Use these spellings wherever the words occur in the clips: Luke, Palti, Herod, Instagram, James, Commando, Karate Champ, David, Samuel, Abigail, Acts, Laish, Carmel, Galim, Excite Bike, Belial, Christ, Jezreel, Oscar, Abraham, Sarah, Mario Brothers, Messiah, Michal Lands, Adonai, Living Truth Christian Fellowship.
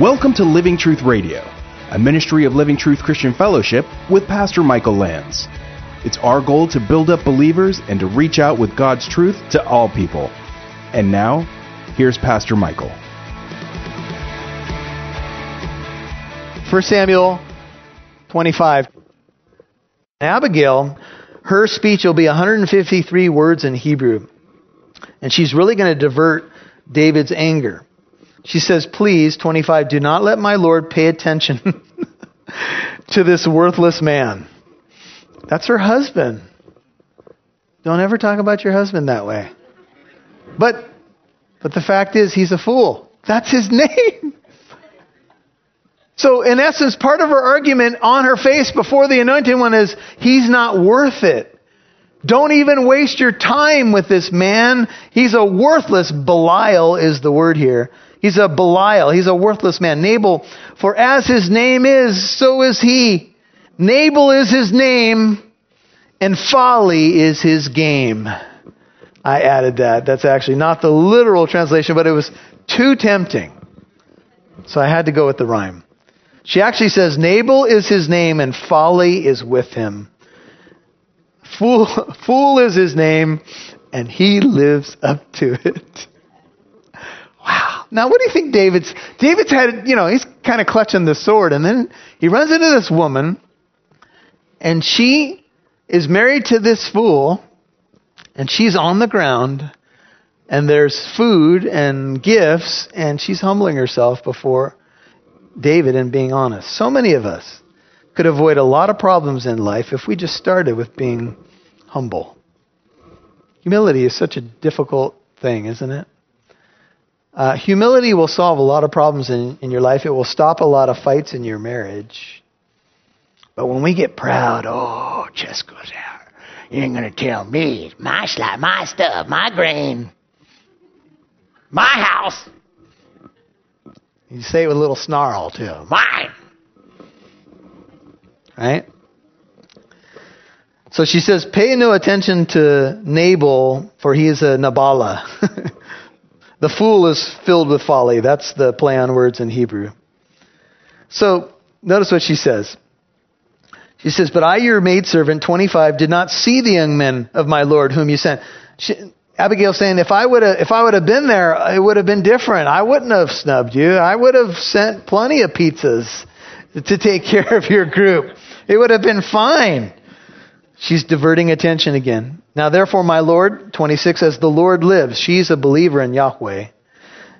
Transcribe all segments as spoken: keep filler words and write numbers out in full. Welcome to Living Truth Radio, a ministry of Living Truth Christian Fellowship with Pastor Michal Lands. It's our goal to build up believers and to reach out with God's truth to all people. And now, here's Pastor Michal. First Samuel twenty-five. Abigail, her speech will be one hundred fifty-three words in Hebrew. And she's really going to divert David's anger. She says, please, twenty-five, do not let my Lord pay attention to this worthless man. That's her husband. Don't ever talk about your husband that way. But but the fact is, he's a fool. That's his name. So in essence, part of her argument on her face before the anointed one is, he's not worth it. Don't even waste your time with this man. He's a worthless, Belial is the word here. He's a Belial. He's a worthless man. Nabal, for as his name is, so is he. Nabal is his name, and folly is his game. I added that. That's actually not the literal translation, but it was too tempting. So I had to go with the rhyme. She actually says, Nabal is his name, and folly is with him. Fool, fool is his name, and he lives up to it. Wow. Now, what do you think David's... David's had, you know, he's kind of clutching the sword, and then he runs into this woman, and she is married to this fool, and she's on the ground, and there's food and gifts, and she's humbling herself before David and being honest. So many of us could avoid a lot of problems in life if we just started with being humble. Humility is such a difficult thing, isn't it? Uh, humility will solve a lot of problems in, in your life. It will stop a lot of fights in your marriage. But when we get proud, oh, chest goes out. You ain't going to tell me. My slide, my stuff, my grain, my house. You say it with a little snarl, too. Mine. Right? So she says, pay no attention to Nabal, for he is a Nabalah. The fool is filled with folly. That's the play on words in Hebrew. So notice what she says. She says, but I, your maidservant, twenty-five, did not see the young men of my Lord whom you sent. She, Abigail saying, if I would have, if I would have been there, it would have been different. I wouldn't have snubbed you. I would have sent plenty of pizzas to take care of your group. It would have been fine. She's diverting attention again. Now, therefore, my Lord, twenty-six, as the Lord lives, she's a believer in Yahweh.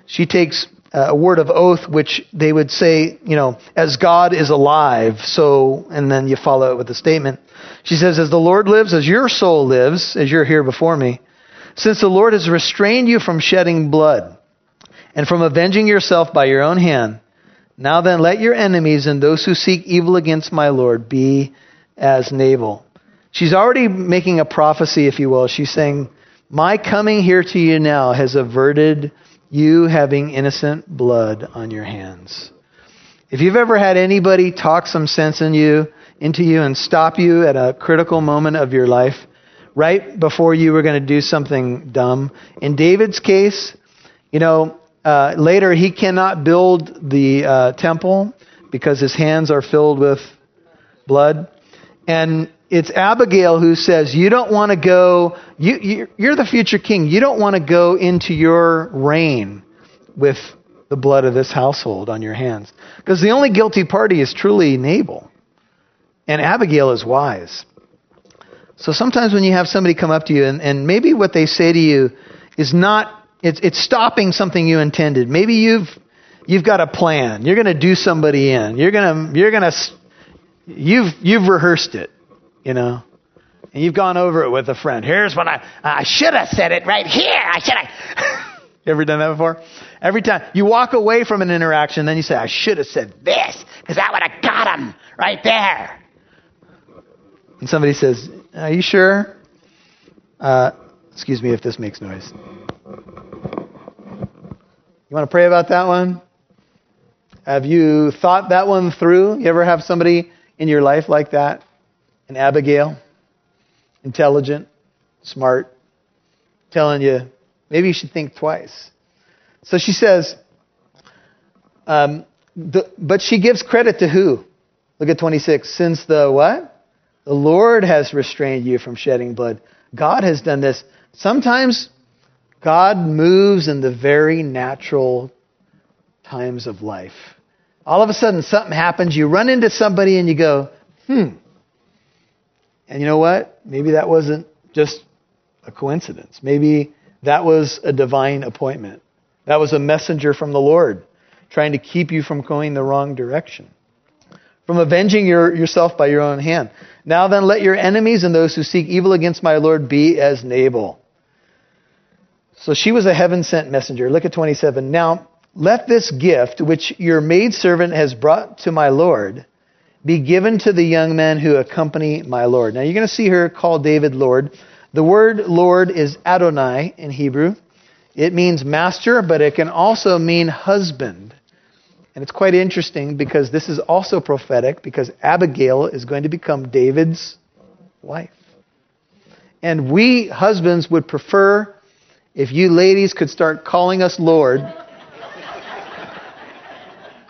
She takes a word of oath, which they would say, you know, as God is alive. So, and then you follow it with a statement. She says, as the Lord lives, as your soul lives, as you're here before me, since the Lord has restrained you from shedding blood and from avenging yourself by your own hand, now then let your enemies and those who seek evil against my Lord be as Nabal. She's already making a prophecy, if you will. She's saying, my coming here to you now has averted you having innocent blood on your hands. If you've ever had anybody talk some sense in you, into you and stop you at a critical moment of your life, right before you were going to do something dumb. In David's case, you know, uh, later he cannot build the uh, temple because his hands are filled with blood. And it's Abigail who says, you don't want to go, you, you, you're the future king. You don't want to go into your reign with the blood of this household on your hands. Because the only guilty party is truly Nabal. And Abigail is wise. So sometimes when you have somebody come up to you and, and maybe what they say to you is not, it's, it's stopping something you intended. Maybe you've, you've got a plan. You're going to do somebody in. You're going to, you're going to, you've, you've rehearsed it. You know, and you've gone over it with a friend. Here's what I, I should have said it right here. I should have. You ever done that before? Every time you walk away from an interaction, then you say, I should have said this because that would have got him right there. And somebody says, are you sure? Uh, excuse me if this makes noise. You want to pray about that one? Have you thought that one through? You ever have somebody in your life like that? And Abigail, intelligent, smart, telling you, maybe you should think twice. So she says, um, The, but she gives credit to who? Look at twenty-six. Since the what? The Lord has restrained you from shedding blood. God has done this. Sometimes God moves in the very natural times of life. All of a sudden, something happens. You run into somebody and you go, hmm. And you know what? Maybe that wasn't just a coincidence. Maybe that was a divine appointment. That was a messenger from the Lord trying to keep you from going the wrong direction, from avenging your, yourself by your own hand. Now then, let your enemies and those who seek evil against my Lord be as Nabal. So she was a heaven-sent messenger. Look at twenty-seven. Now, let this gift, which your maidservant has brought to my Lord, be given to the young men who accompany my Lord. Now, you're going to see her call David Lord. The word Lord is Adonai in Hebrew. It means master, but it can also mean husband. And it's quite interesting because this is also prophetic, because Abigail is going to become David's wife. And we husbands would prefer if you ladies could start calling us Lord. Are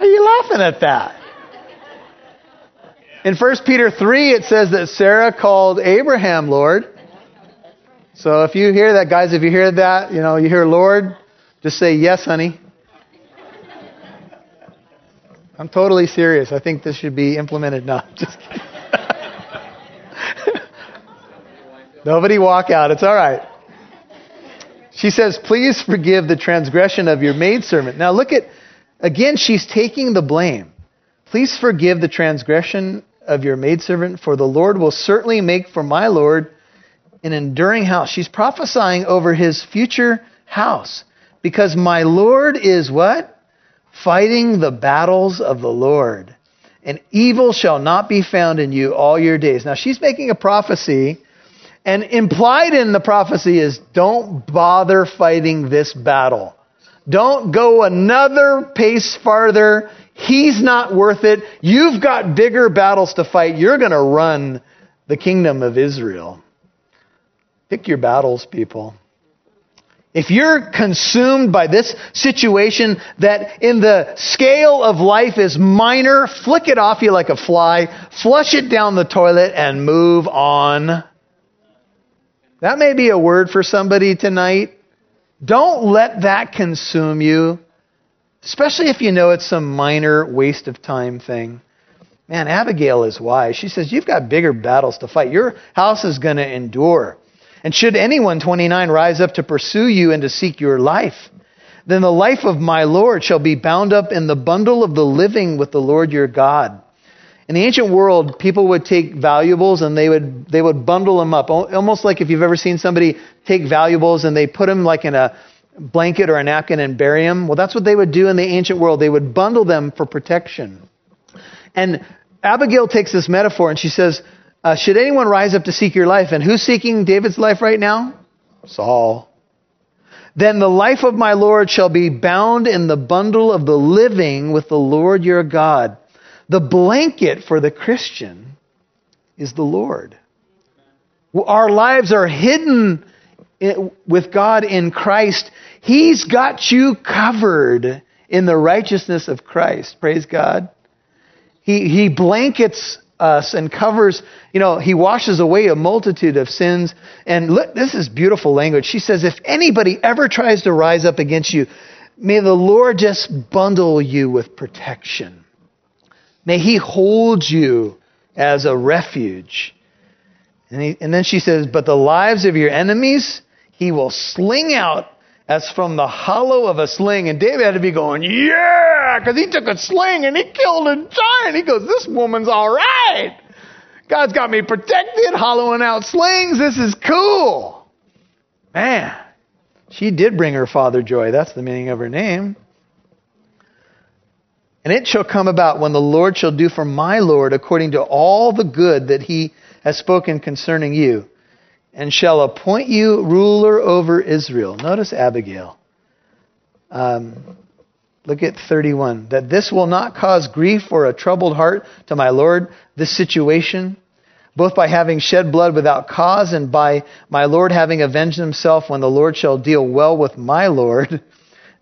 you laughing at that? In First Peter three, it says that Sarah called Abraham Lord. So if you hear that, guys, if you hear that, you know, you hear Lord, just say, yes, honey. I'm totally serious. I think this should be implemented. No, I'm just kidding. Nobody walk out. It's all right. She says, please forgive the transgression of your maidservant. Now look at, again, she's taking the blame. Please forgive the transgression of your maidservant, for the Lord will certainly make for my Lord an enduring house. She's prophesying over his future house. Because my Lord is what? Fighting the battles of the Lord. And evil shall not be found in you all your days. Now she's making a prophecy. And implied in the prophecy is, don't bother fighting this battle. Don't go another pace farther. He's not worth it. You've got bigger battles to fight. You're going to run the kingdom of Israel. Pick your battles, people. If you're consumed by this situation that in the scale of life is minor, flick it off you like a fly, flush it down the toilet, and move on. That may be a word for somebody tonight. Don't let that consume you, especially if you know it's some minor waste of time thing. Man, Abigail is wise. She says, you've got bigger battles to fight. Your house is going to endure. And should anyone, twenty-nine, rise up to pursue you and to seek your life, then the life of my Lord shall be bound up in the bundle of the living with the Lord your God. In the ancient world, people would take valuables and they would they would bundle them up. Almost like if you've ever seen somebody take valuables and they put them like in a blanket or a napkin and bury them. Well, that's what they would do in the ancient world. They would bundle them for protection. And Abigail takes this metaphor and she says, Uh, should anyone rise up to seek your life? And who's seeking David's life right now? Saul. Then the life of my Lord shall be bound in the bundle of the living with the Lord your God. The blanket for the Christian is the Lord. Our lives are hidden with God in Christ. He's got you covered in the righteousness of Christ. Praise God. He, he blankets us and covers, you know, he washes away a multitude of sins. And look, this is beautiful language. She says, if anybody ever tries to rise up against you, may the Lord just bundle you with protection. May he hold you as a refuge. And, he, and then she says, but the lives of your enemies, he will sling out as from the hollow of a sling. And David had to be going, yeah, because he took a sling and he killed a giant. He goes, this woman's all right. God's got me protected, hollowing out slings. This is cool. Man, she did bring her father joy. That's the meaning of her name. And it shall come about when the Lord shall do for my Lord according to all the good that he has spoken concerning you, and shall appoint you ruler over Israel. Notice Abigail. Um, look at thirty-one. That this will not cause grief or a troubled heart to my Lord, this situation, both by having shed blood without cause and by my Lord having avenged himself when the Lord shall deal well with my Lord.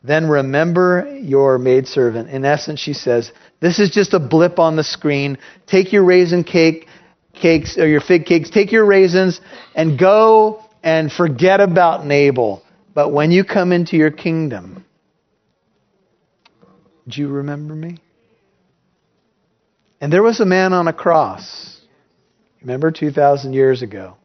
Then remember your maidservant. In essence, she says, this is just a blip on the screen. Take your raisin cake, cakes, or your fig cakes, take your raisins and go and forget about Nabal. But when you come into your kingdom, do you remember me? And there was a man on a cross, remember two thousand years ago.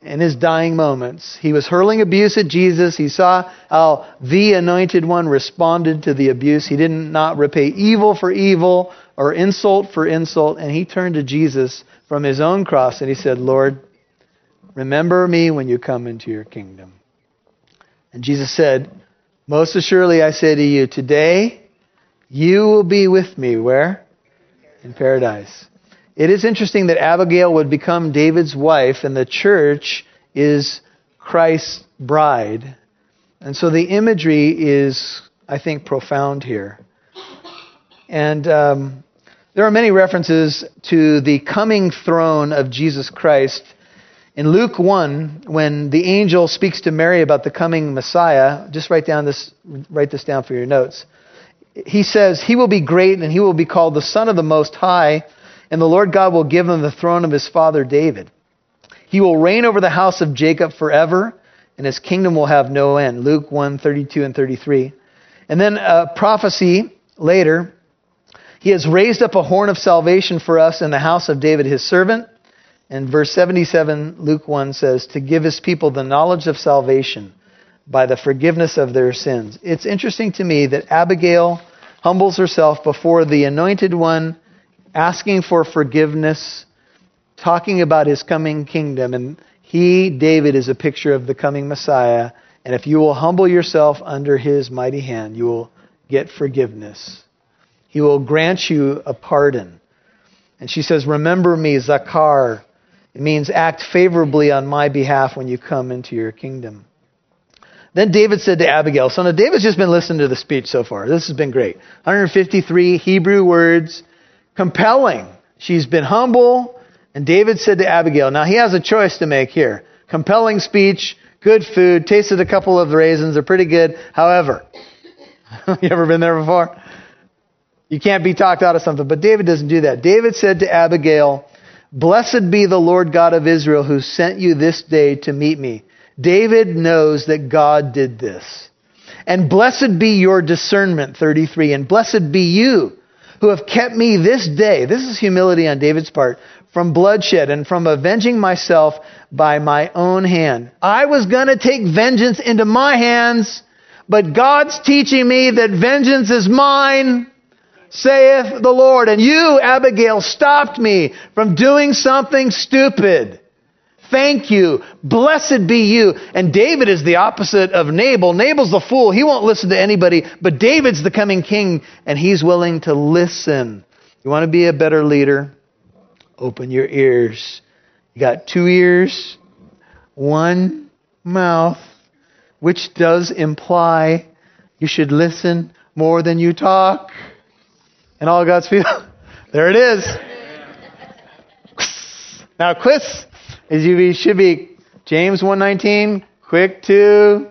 In his dying moments, he was hurling abuse at Jesus. He saw how the Anointed One responded to the abuse. He did not repay evil for evil or insult for insult. And he turned to Jesus from his own cross and he said, Lord, remember me when you come into your kingdom. And Jesus said, most assuredly I say to you, today you will be with me. Where? In paradise. It is interesting that Abigail would become David's wife, and the church is Christ's bride. And so the imagery is, I think, profound here. And um, there are many references to the coming throne of Jesus Christ. In Luke one, when the angel speaks to Mary about the coming Messiah, just write down this, write this down for your notes. He says, he will be great and he will be called the Son of the Most High, and the Lord God will give him the throne of his father David. He will reign over the house of Jacob forever, and his kingdom will have no end. Luke one, thirty-two and thirty-three. And then a prophecy later, he has raised up a horn of salvation for us in the house of David his servant. And verse seventy-seven, Luke one says, to give his people the knowledge of salvation by the forgiveness of their sins. It's interesting to me that Abigail humbles herself before the Anointed One, asking for forgiveness, talking about his coming kingdom. And he, David, is a picture of the coming Messiah. And if you will humble yourself under his mighty hand, you will get forgiveness. He will grant you a pardon. And she says, remember me, Zakar. It means act favorably on my behalf when you come into your kingdom. Then David said to Abigail, so now David's just been listening to the speech so far. This has been great. one hundred fifty-three Hebrew words. Compelling. She's been humble. And David said to Abigail, now he has a choice to make here. Compelling speech, good food, tasted a couple of the raisins, they're pretty good. However, you ever been there before? You can't be talked out of something. But David doesn't do that. David said to Abigail, blessed be the Lord God of Israel who sent you this day to meet me. David knows that God did this. And blessed be your discernment, thirty-three, and blessed be you who have kept me this day, this is humility on David's part, from bloodshed and from avenging myself by my own hand. I was going to take vengeance into my hands, but God's teaching me that vengeance is mine, saith the Lord. And you, Abigail, stopped me from doing something stupid. Thank you. Blessed be you. And David is the opposite of Nabal. Nabal's the fool. He won't listen to anybody. But David's the coming king, and he's willing to listen. You want to be a better leader? Open your ears. You got two ears, one mouth, which does imply you should listen more than you talk. And all God's people. There it is. Now, quiz. Is you should be James one nineteen, quick to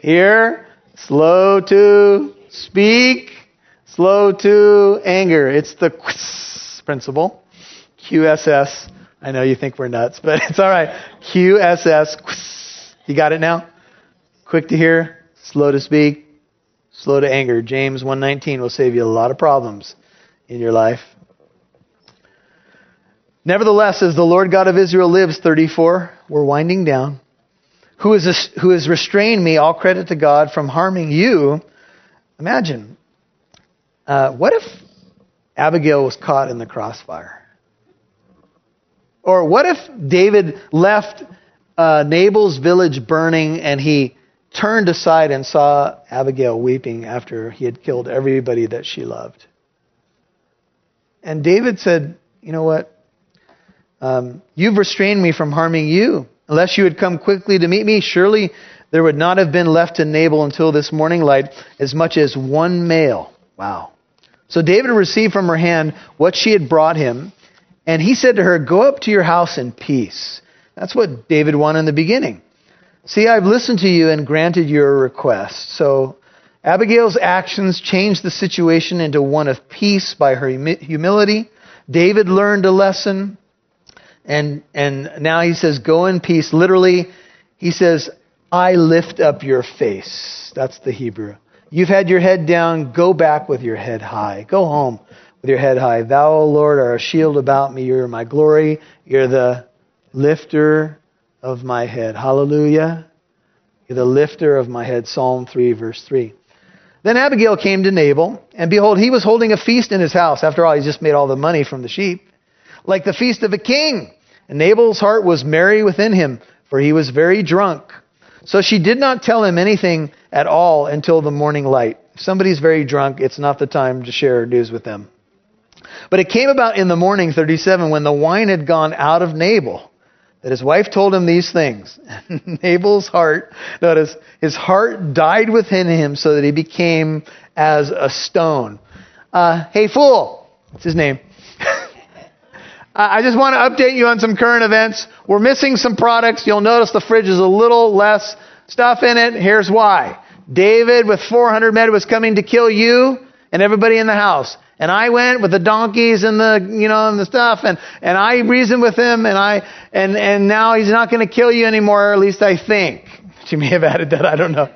hear, slow to speak, slow to anger. It's the Q S S principle. Q S S. I know you think we're nuts, but it's all right. Q S S. Q S S. You got it now? Quick to hear, slow to speak, slow to anger. James one nineteen will save you a lot of problems in your life. Nevertheless, as the Lord God of Israel lives, thirty-four, we're winding down, who is who has restrained me, all credit to God, from harming you. Imagine, uh, what if Abigail was caught in the crossfire? Or what if David left uh, Nabal's village burning and he turned aside and saw Abigail weeping after he had killed everybody that she loved? And David said, you know what? Um, you've restrained me from harming you. Unless you had come quickly to meet me, surely there would not have been left to Nabal until this morning light as much as one male. Wow. So David received from her hand what she had brought him, and he said to her, go up to your house in peace. That's what David wanted in the beginning. See, I've listened to you and granted your request. So Abigail's actions changed the situation into one of peace by her humility. David learned a lesson, and and now he says, go in peace. Literally, he says, I lift up your face. That's the Hebrew. You've had your head down, go back with your head high. Go home with your head high. Thou, O Lord, art a shield about me. You're my glory. You're the lifter of my head. Hallelujah. You're the lifter of my head. Psalm three, verse three. Then Abigail came to Nabal, and behold, he was holding a feast in his house. After all, he just made all the money from the sheep. Like the feast of a king. And Nabal's heart was merry within him, for he was very drunk. So she did not tell him anything at all until the morning light. If somebody's very drunk, it's not the time to share news with them. But it came about in the morning, thirty-seven, when the wine had gone out of Nabal, that his wife told him these things. Nabal's heart, notice, his heart died within him so that he became as a stone. Uh, hey, fool. That's his name. I just want to update you on some current events. We're missing some products. You'll notice the fridge is a little less stuff in it. Here's why. David with four hundred men was coming to kill you and everybody in the house. And I went with the donkeys and the, you know, and the stuff. And, and I reasoned with him. And I and, and now he's not going to kill you anymore, or at least I think. She may have added that. I don't know.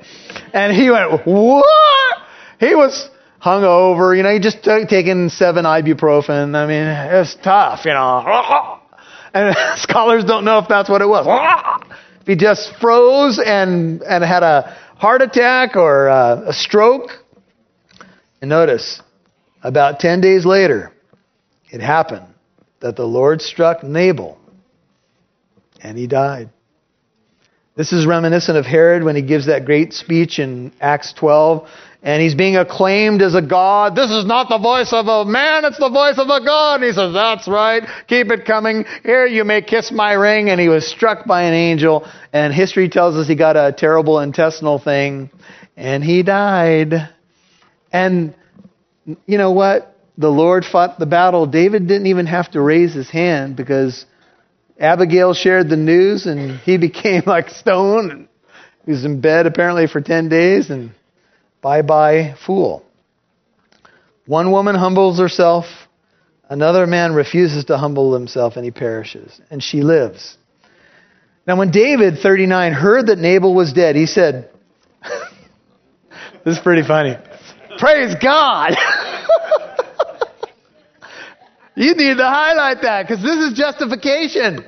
And he went, what? He was hungover, you know, he just t- taken seven ibuprofen. I mean, it's tough, you know. And scholars don't know if that's what it was. If he just froze and, and had a heart attack or a, a stroke. And notice, about ten days later, it happened that the Lord struck Nabal, and he died. This is reminiscent of Herod when he gives that great speech in Acts twelve. And he's being acclaimed as a god. This is not the voice of a man, it's the voice of a god. And he says, that's right, keep it coming. Here, you may kiss my ring. And he was struck by an angel. And history tells us he got a terrible intestinal thing. And he died. And you know what? The Lord fought the battle. David didn't even have to raise his hand because Abigail shared the news. And he became like stone. And he was in bed apparently for ten days. And bye-bye, fool. One woman humbles herself. Another man refuses to humble himself, and he perishes. And she lives. Now, when David, thirty-nine, heard that Nabal was dead, he said, this is pretty funny. Praise God! You need to highlight that, because this is justification.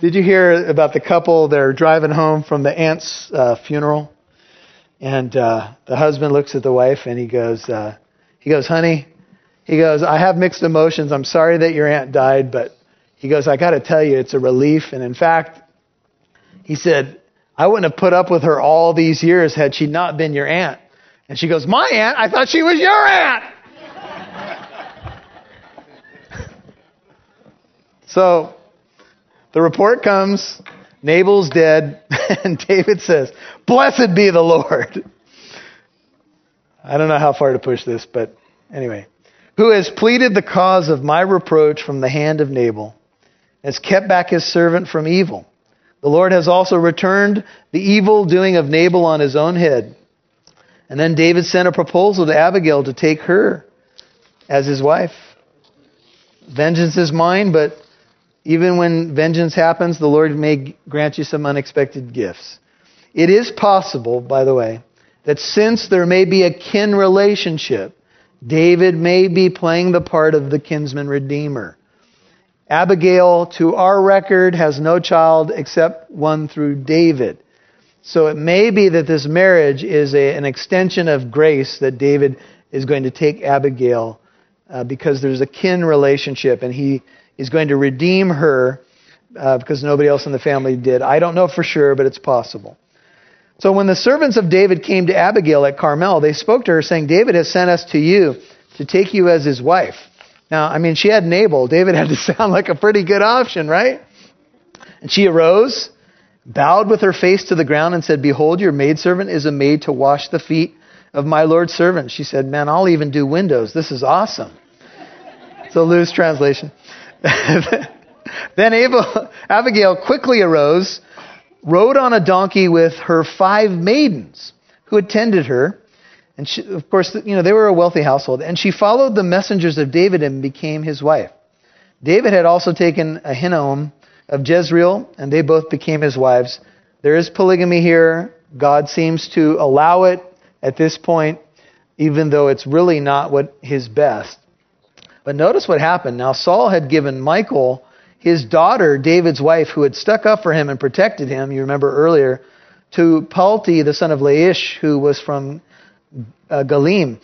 Did you hear about the couple? They're driving home from the aunt's uh, funeral. And uh, the husband looks at the wife and he goes, uh, he goes, honey, he goes, I have mixed emotions. I'm sorry that your aunt died, but he goes, I got to tell you, it's a relief. And in fact, he said, I wouldn't have put up with her all these years had she not been your aunt. And she goes, my aunt? I thought she was your aunt. So the report comes. Nabal's dead, and David says, blessed be the Lord. I don't know how far to push this, but anyway. Who has pleaded the cause of my reproach from the hand of Nabal, has kept back his servant from evil. The Lord has also returned the evil doing of Nabal on his own head. And then David sent a proposal to Abigail to take her as his wife. Vengeance is mine, but even when vengeance happens, the Lord may grant you some unexpected gifts. It is possible, by the way, that since there may be a kin relationship, David may be playing the part of the kinsman redeemer. Abigail, to our record, has no child except one through David. So it may be that this marriage is a, an extension of grace that David is going to take Abigail uh, because there's a kin relationship, and he He's going to redeem her uh, because nobody else in the family did. I don't know for sure, but it's possible. So when the servants of David came to Abigail at Carmel, they spoke to her saying, David has sent us to you to take you as his wife. Now, I mean, she had Nabal. David had to sound like a pretty good option, right? And she arose, bowed with her face to the ground and said, behold, your maidservant is a maid to wash the feet of my Lord's servant. She said, man, I'll even do windows. This is awesome. It's a loose translation. Then Abigail quickly arose, rode on a donkey with her five maidens, who attended her. And she, of course, you know, they were a wealthy household. And she followed the messengers of David and became his wife. David had also taken Ahinoam of Jezreel, and they both became his wives. There is polygamy here. God seems to allow it at this point, even though it's really not what his best. But notice what happened. Now Saul had given Michal, his daughter, David's wife, who had stuck up for him and protected him, you remember earlier, to Palti, the son of Laish, who was from uh, Galim.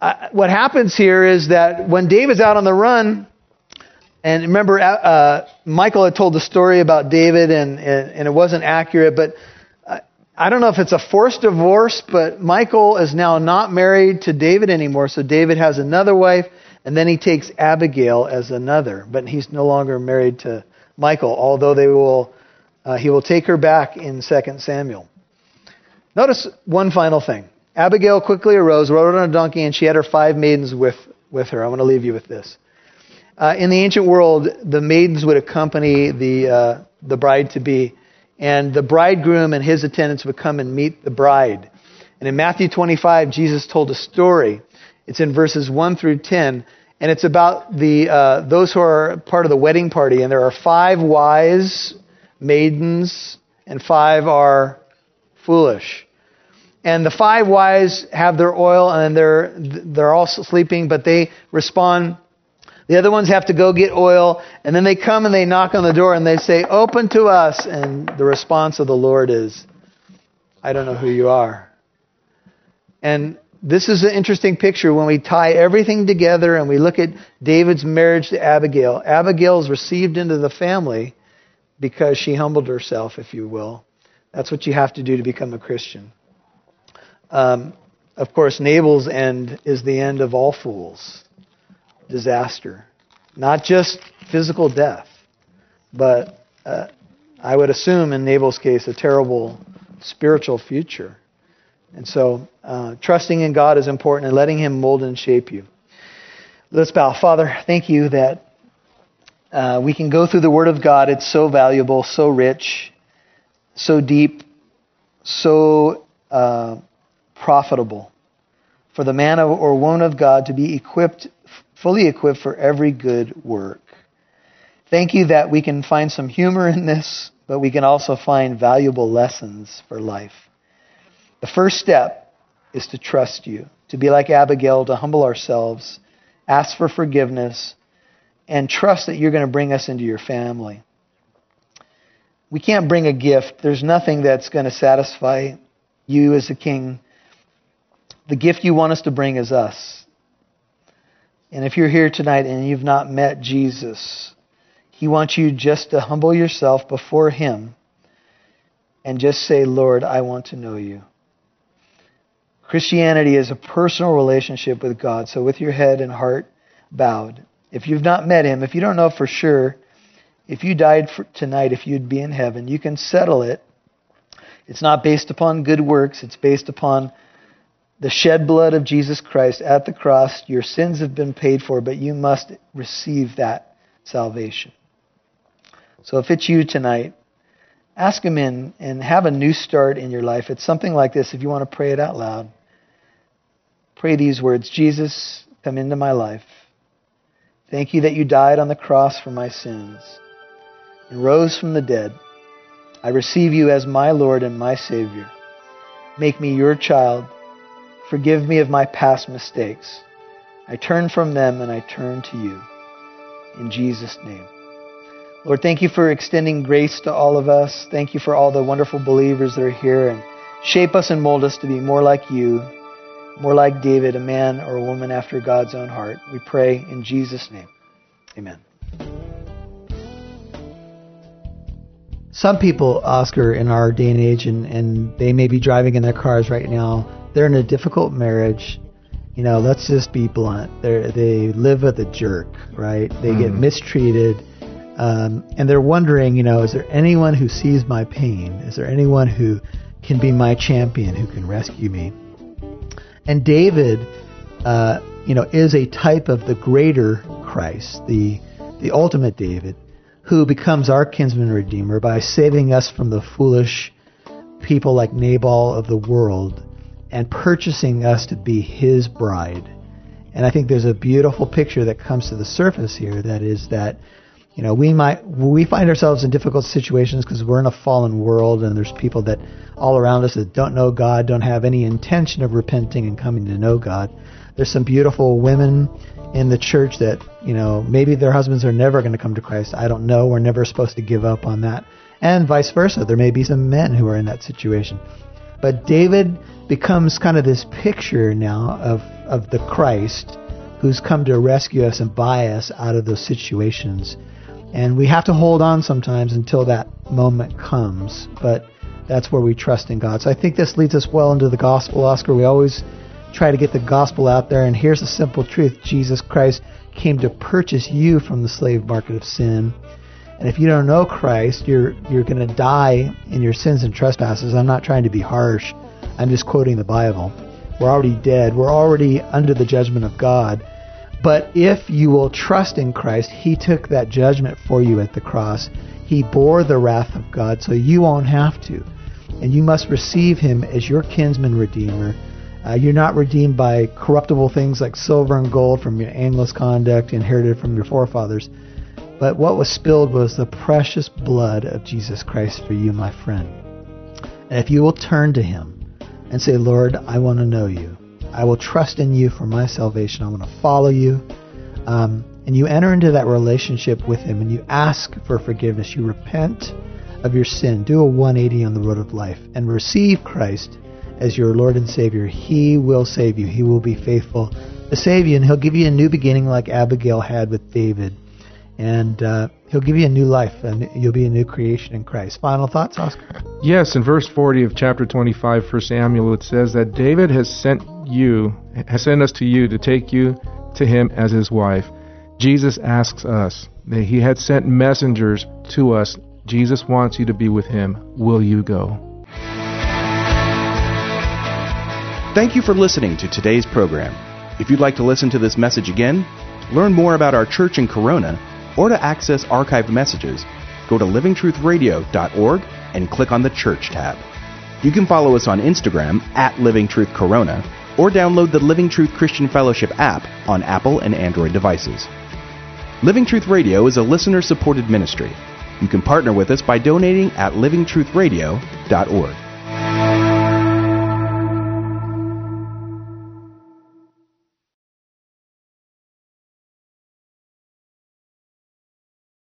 Uh, what happens here is that when David's out on the run, and remember uh, Michal had told the story about David, and, and, and it wasn't accurate, but I don't know if it's a forced divorce, but Michal is now not married to David anymore, so David has another wife, and then he takes Abigail as another, but he's no longer married to Michal, although they will, uh, he will take her back in Second Samuel. Notice one final thing. Abigail quickly arose, rode on a donkey, and she had her five maidens with, with her. I want to leave you with this. Uh, in the ancient world, the maidens would accompany the uh, the bride-to-be, and the bridegroom and his attendants would come and meet the bride. And in Matthew twenty-five, Jesus told a story. It's in verses one through ten. And it's about the uh, those who are part of the wedding party. And there are five wise maidens and five are foolish. And the five wise have their oil and they're, they're all sleeping, but they respond. The other ones have to go get oil, and then they come and they knock on the door and they say, "Open to us." And the response of the Lord is, "I don't know who you are." And this is an interesting picture when we tie everything together and we look at David's marriage to Abigail. Abigail is received into the family because she humbled herself, if you will. That's what you have to do to become a Christian. Um, of course, Nabal's end is the end of all fools. Disaster. Not just physical death, but uh, I would assume in Nabal's case a terrible spiritual future. And so uh, trusting in God is important and letting Him mold and shape you. Let's bow. Father, thank you that uh, we can go through the Word of God. It's so valuable, so rich, so deep, so uh, profitable for the man or woman of God to be equipped fully equipped for every good work. Thank you that we can find some humor in this, but we can also find valuable lessons for life. The first step is to trust you, to be like Abigail, to humble ourselves, ask for forgiveness, and trust that you're going to bring us into your family. We can't bring a gift. There's nothing that's going to satisfy you as a king. The gift you want us to bring is us. And if you're here tonight and you've not met Jesus, He wants you just to humble yourself before Him and just say, "Lord, I want to know you." Christianity is a personal relationship with God. So with your head and heart bowed, if you've not met Him, if you don't know for sure, if you died for tonight, if you'd be in heaven, you can settle it. It's not based upon good works. It's based upon the shed blood of Jesus Christ at the cross. Your sins have been paid for, but you must receive that salvation. So if it's you tonight, ask Him in and have a new start in your life. It's something like this. If you want to pray it out loud, pray these words: "Jesus, come into my life. Thank you that you died on the cross for my sins and rose from the dead. I receive you as my Lord and my Savior. Make me your child. Forgive me of my past mistakes. I turn from them and I turn to you. In Jesus' name." Lord, thank you for extending grace to all of us. Thank you for all the wonderful believers that are here. And shape us and mold us to be more like you, more like David, a man or a woman after God's own heart. We pray in Jesus' name. Amen. Some people, Oscar, in our day and age, and, and they may be driving in their cars right now, they're in a difficult marriage. You know, let's just be blunt. They they live with a jerk, right? They mm. get mistreated. Um, and they're wondering, you know, is there anyone who sees my pain? Is there anyone who can be my champion, who can rescue me? And David, uh, you know, is a type of the greater Christ, the the ultimate David, who becomes our kinsman redeemer by saving us from the foolish people like Nabal of the world, and purchasing us to be his bride. And I think there's a beautiful picture that comes to the surface here, that is that, you know, we might we find ourselves in difficult situations because we're in a fallen world, and there's people that all around us that don't know God, don't have any intention of repenting and coming to know God. There's some beautiful women in the church that, you know, maybe their husbands are never going to come to Christ. I don't know. We're never supposed to give up on that. And vice versa. There may be some men who are in that situation. But David becomes kind of this picture now of, of the Christ who's come to rescue us and buy us out of those situations. And we have to hold on sometimes until that moment comes. But that's where we trust in God. So I think this leads us well into the gospel, Oscar. We always try to get the gospel out there, and here's the simple truth. Jesus Christ came to purchase you from the slave market of sin. And if you don't know Christ, you're you're going to die in your sins and trespasses. I'm not trying to be harsh. I'm just quoting the Bible. We're already dead. We're already under the judgment of God. But if you will trust in Christ, he took that judgment for you at the cross. He bore the wrath of God, so you won't have to. And you must receive him as your kinsman redeemer. Uh, you're not redeemed by corruptible things like silver and gold from your aimless conduct inherited from your forefathers. But what was spilled was the precious blood of Jesus Christ for you, my friend. And if you will turn to him and say, Lord, I want to know you. I will trust in you for my salvation. I want to follow you. Um, and you enter into that relationship with him, and you ask for forgiveness. You repent of your sin. Do a one eighty on the road of life and receive Christ as your Lord and Savior. He will save you. He will be faithful to save you, and he'll give you a new beginning like Abigail had with David. And uh, he'll give you a new life, and you'll be a new creation in Christ. Final thoughts, Oscar? Yes, in verse forty of chapter twenty-five, First Samuel, it says that David has sent you, has sent us to you to take you to him as his wife. Jesus asks us. That he had sent messengers to us. Jesus wants you to be with him. Will you go? Thank you for listening to today's program. If you'd like to listen to this message again, learn more about our church in Corona, or to access archived messages, go to living truth radio dot org and click on the Church tab. You can follow us on Instagram at Living Truth Corona, or download the Living Truth Christian Fellowship app on Apple and Android devices. Living Truth Radio is a listener-supported ministry. You can partner with us by donating at living truth radio dot org.